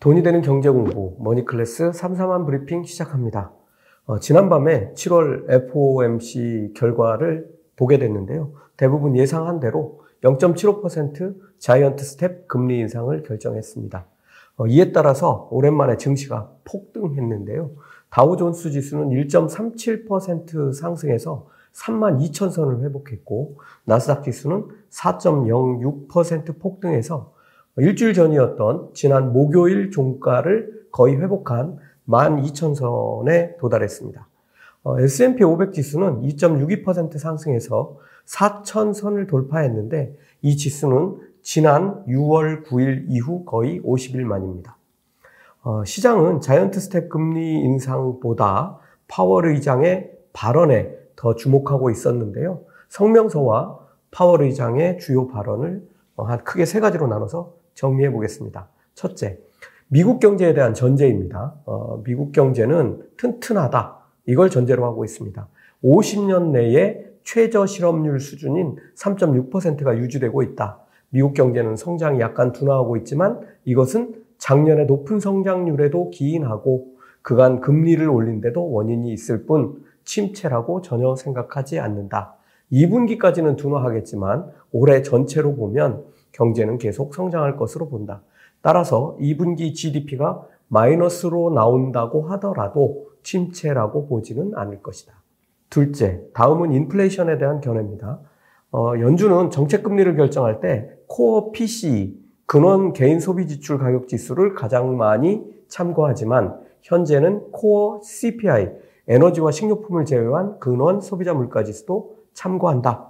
돈이 되는 경제 공부, 머니클래스 331 브리핑 시작합니다. 지난밤에 7월 FOMC 결과를 보게 됐는데요. 대부분 예상한 대로 0.75% 자이언트 스텝 금리 인상을 결정했습니다. 이에 따라서 오랜만에 증시가 폭등했는데요. 다우존스 지수는 1.37% 상승해서 32,000선을 회복했고 나스닥 지수는 4.06% 폭등해서 일주일 전이었던 지난 목요일 종가를 거의 회복한 12,000선에 도달했습니다. S&P 500 지수는 2.62% 상승해서 4,000선을 돌파했는데 이 지수는 지난 6월 9일 이후 거의 50일 만입니다. 시장은 자이언트 스텝 금리 인상보다 파월 의장의 발언에 더 주목하고 있었는데요. 성명서와 파월 의장의 주요 발언을 크게 세 가지로 나눠서 정리해 보겠습니다. 첫째, 미국 경제에 대한 전제입니다. 미국 경제는 튼튼하다. 이걸 전제로 하고 있습니다. 50년 내에 최저 실업률 수준인 3.6%가 유지되고 있다. 미국 경제는 성장이 약간 둔화하고 있지만 이것은 작년에 높은 성장률에도 기인하고 그간 금리를 올린 데도 원인이 있을 뿐 침체라고 전혀 생각하지 않는다. 2분기까지는 둔화하겠지만 올해 전체로 보면 경제는 계속 성장할 것으로 본다. 따라서 2분기 GDP가 마이너스로 나온다고 하더라도 침체라고 보지는 않을 것이다. 둘째, 다음은 인플레이션에 대한 견해입니다. 연준은 정책금리를 결정할 때 코어 PCE, 근원 개인 소비지출 가격지수를 가장 많이 참고하지만 현재는 코어 CPI, 에너지와 식료품을 제외한 근원 소비자 물가지수도 참고한다.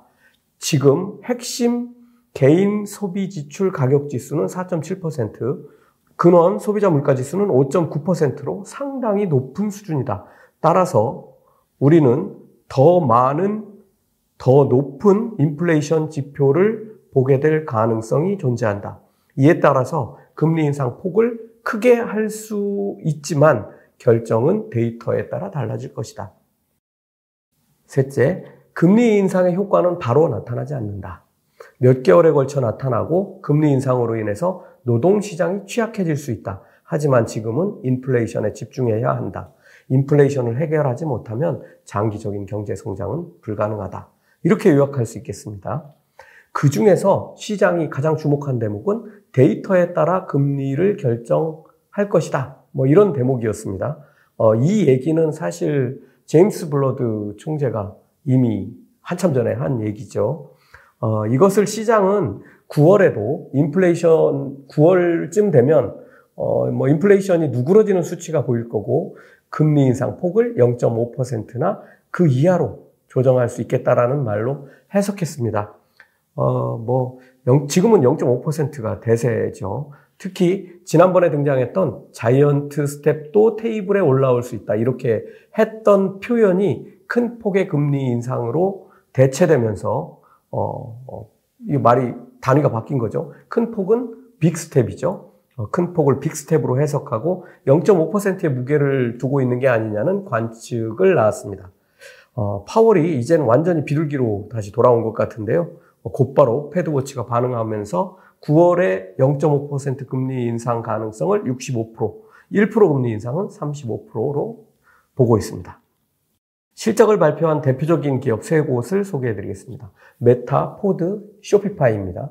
지금 핵심 개인 소비지출 가격지수는 4.7%, 근원 소비자 물가지수는 5.9%로 상당히 높은 수준이다. 따라서 우리는 더 높은 인플레이션 지표를 보게 될 가능성이 존재한다. 이에 따라서 금리 인상 폭을 크게 할 수 있지만 결정은 데이터에 따라 달라질 것이다. 셋째, 금리 인상의 효과는 바로 나타나지 않는다. 몇 개월에 걸쳐 나타나고 금리 인상으로 인해서 노동시장이 취약해질 수 있다. 하지만 지금은 인플레이션에 집중해야 한다. 인플레이션을 해결하지 못하면 장기적인 경제 성장은 불가능하다. 이렇게 요약할 수 있겠습니다. 그 중에서 시장이 가장 주목한 대목은 데이터에 따라 금리를 결정할 것이다. 이런 대목이었습니다. 이 얘기는 사실 제임스 블러드 총재가 이미 한참 전에 한 얘기죠. 이것을 시장은 9월에도 인플레이션 9월쯤 되면 인플레이션이 누그러지는 수치가 보일 거고 금리 인상 폭을 0.5%나 그 이하로 조정할 수 있겠다라는 말로 해석했습니다. 지금은 0.5%가 대세죠. 특히 지난번에 등장했던 자이언트 스텝도 테이블에 올라올 수 있다. 이렇게 했던 표현이 큰 폭의 금리 인상으로 대체되면서 이 말이 단위가 바뀐 거죠. 큰 폭은 빅 스텝이죠. 큰 폭을 빅 스텝으로 해석하고 0.5%의 무게를 두고 있는 게 아니냐는 관측을 낳았습니다. 파월이 이제는 완전히 비둘기로 다시 돌아온 것 같은데요. 곧바로 패드워치가 반응하면서 9월에 0.5% 금리 인상 가능성을 65%, 1% 금리 인상은 35%로 보고 있습니다. 실적을 발표한 대표적인 기업 세 곳을 소개해드리겠습니다. 메타, 포드, 쇼피파이입니다.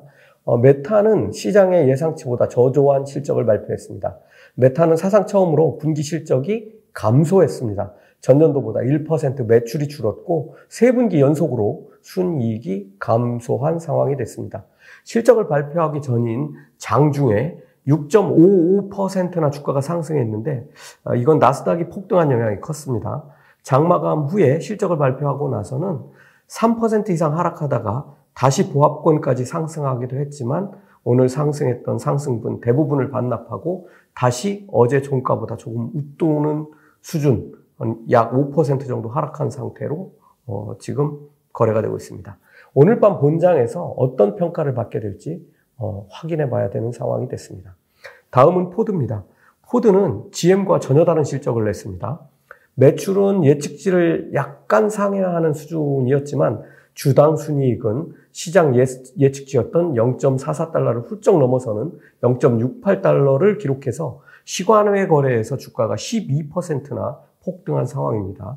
메타는 시장의 예상치보다 저조한 실적을 발표했습니다. 메타는 사상 처음으로 분기 실적이 감소했습니다. 전년도보다 1% 매출이 줄었고 3분기 연속으로 순이익이 감소한 상황이 됐습니다. 실적을 발표하기 전인 장중에 6.55%나 주가가 상승했는데 이건 나스닥이 폭등한 영향이 컸습니다. 장마감 후에 실적을 발표하고 나서는 3% 이상 하락하다가 다시 보합권까지 상승하기도 했지만 오늘 상승했던 상승분 대부분을 반납하고 다시 어제 종가보다 조금 웃도는 수준 약 5% 정도 하락한 상태로 지금 거래가 되고 있습니다. 오늘 밤 본장에서 어떤 평가를 받게 될지 확인해 봐야 되는 상황이 됐습니다. 다음은 포드입니다. 포드는 GM과 전혀 다른 실적을 냈습니다. 매출은 예측치를 약간 상회하는 수준이었지만 주당 순이익은 시장 예측치였던 0.44달러를 훌쩍 넘어서는 0.68달러를 기록해서 시간외 거래에서 주가가 12%나 폭등한 상황입니다.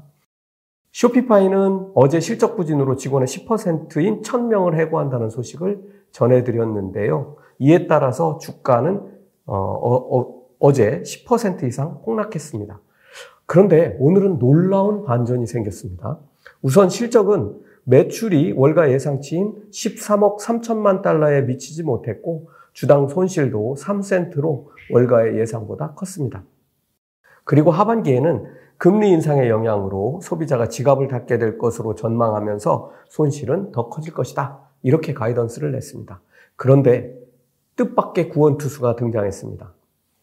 쇼피파이는 어제 실적 부진으로 직원의 10%인 1,000명을 해고한다는 소식을 전해드렸는데요. 이에 따라서 주가는 어제 10% 이상 폭락했습니다. 그런데 오늘은 놀라운 반전이 생겼습니다. 우선 실적은 매출이 월가 예상치인 13억 3천만 달러에 미치지 못했고 주당 손실도 3센트로 월가의 예상보다 컸습니다. 그리고 하반기에는 금리 인상의 영향으로 소비자가 지갑을 닫게 될 것으로 전망하면서 손실은 더 커질 것이다. 이렇게 가이던스를 냈습니다. 그런데 뜻밖의 구원투수가 등장했습니다.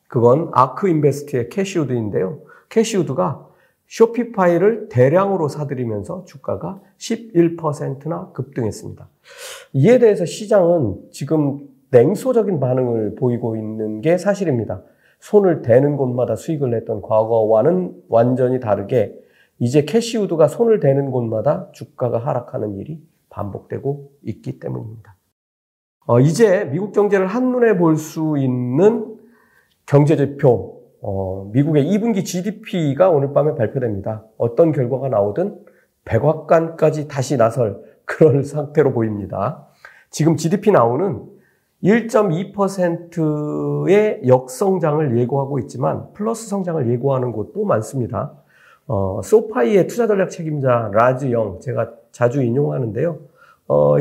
그건 아크인베스트의 캐시우드인데요. 캐시우드가 쇼피파이를 대량으로 사들이면서 주가가 11%나 급등했습니다. 이에 대해서 시장은 지금 냉소적인 반응을 보이고 있는 게 사실입니다. 손을 대는 곳마다 수익을 냈던 과거와는 완전히 다르게 이제 캐시우드가 손을 대는 곳마다 주가가 하락하는 일이 반복되고 있기 때문입니다. 이제 미국 경제를 한눈에 볼 수 있는 경제지표 미국의 2분기 GDP가 오늘 밤에 발표됩니다. 어떤 결과가 나오든 백악관까지 다시 나설 그런 상태로 보입니다. 지금 GDP 나오는 1.2%의 역성장을 예고하고 있지만 플러스 성장을 예고하는 곳도 많습니다. 소파이의 투자 전략 책임자 라즈 영, 제가 자주 인용하는데요.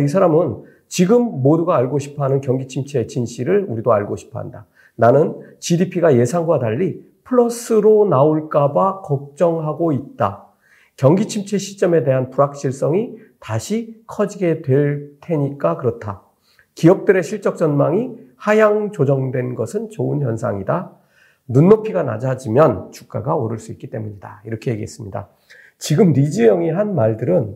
이 사람은 지금 모두가 알고 싶어하는 경기 침체의 진실을 우리도 알고 싶어한다. 나는 GDP가 예상과 달리 플러스로 나올까봐 걱정하고 있다. 경기 침체 시점에 대한 불확실성이 다시 커지게 될 테니까 그렇다. 기업들의 실적 전망이 하향 조정된 것은 좋은 현상이다. 눈높이가 낮아지면 주가가 오를 수 있기 때문이다. 이렇게 얘기했습니다. 지금 리즈 형이 한 말들은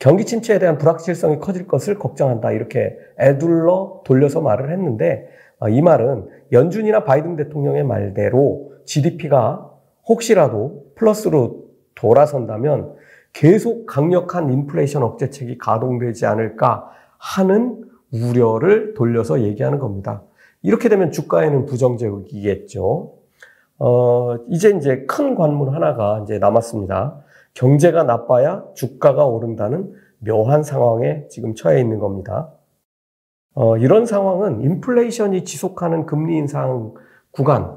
경기 침체에 대한 불확실성이 커질 것을 걱정한다. 이렇게 애둘러 돌려서 말을 했는데 이 말은 연준이나 바이든 대통령의 말대로 GDP가 혹시라도 플러스로 돌아선다면 계속 강력한 인플레이션 억제책이 가동되지 않을까 하는 우려를 돌려서 얘기하는 겁니다. 이렇게 되면 주가에는 부정적이겠죠. 이제 큰 관문 하나가 이제 남았습니다. 경제가 나빠야 주가가 오른다는 묘한 상황에 지금 처해 있는 겁니다. 이런 상황은 인플레이션이 지속하는 금리 인상 구간,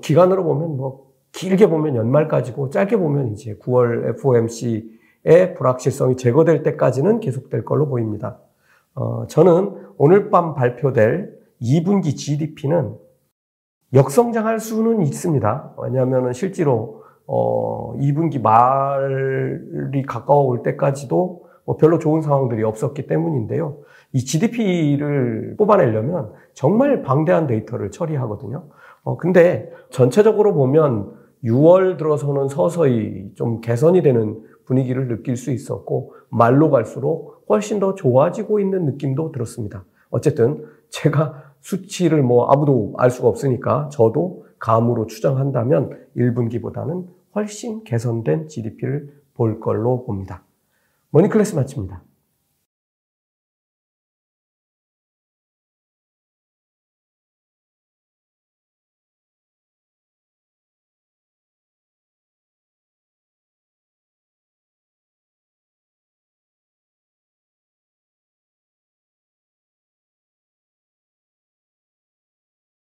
기간으로 보면 길게 보면 연말까지고 짧게 보면 이제 9월 FOMC의 불확실성이 제거될 때까지는 계속될 걸로 보입니다. 저는 오늘 밤 발표될 2분기 GDP는 역성장할 수는 있습니다. 왜냐하면 실제로 2분기 말이 가까워올 때까지도 별로 좋은 상황들이 없었기 때문인데요. 이 GDP를 뽑아내려면 정말 방대한 데이터를 처리하거든요. 근데 전체적으로 보면 6월 들어서는 서서히 좀 개선이 되는 분위기를 느낄 수 있었고 말로 갈수록 훨씬 더 좋아지고 있는 느낌도 들었습니다. 어쨌든 제가 수치를 아무도 알 수가 없으니까 저도 감으로 추정한다면 1분기보다는 훨씬 개선된 GDP를 볼 걸로 봅니다. 머니클래스 마칩니다.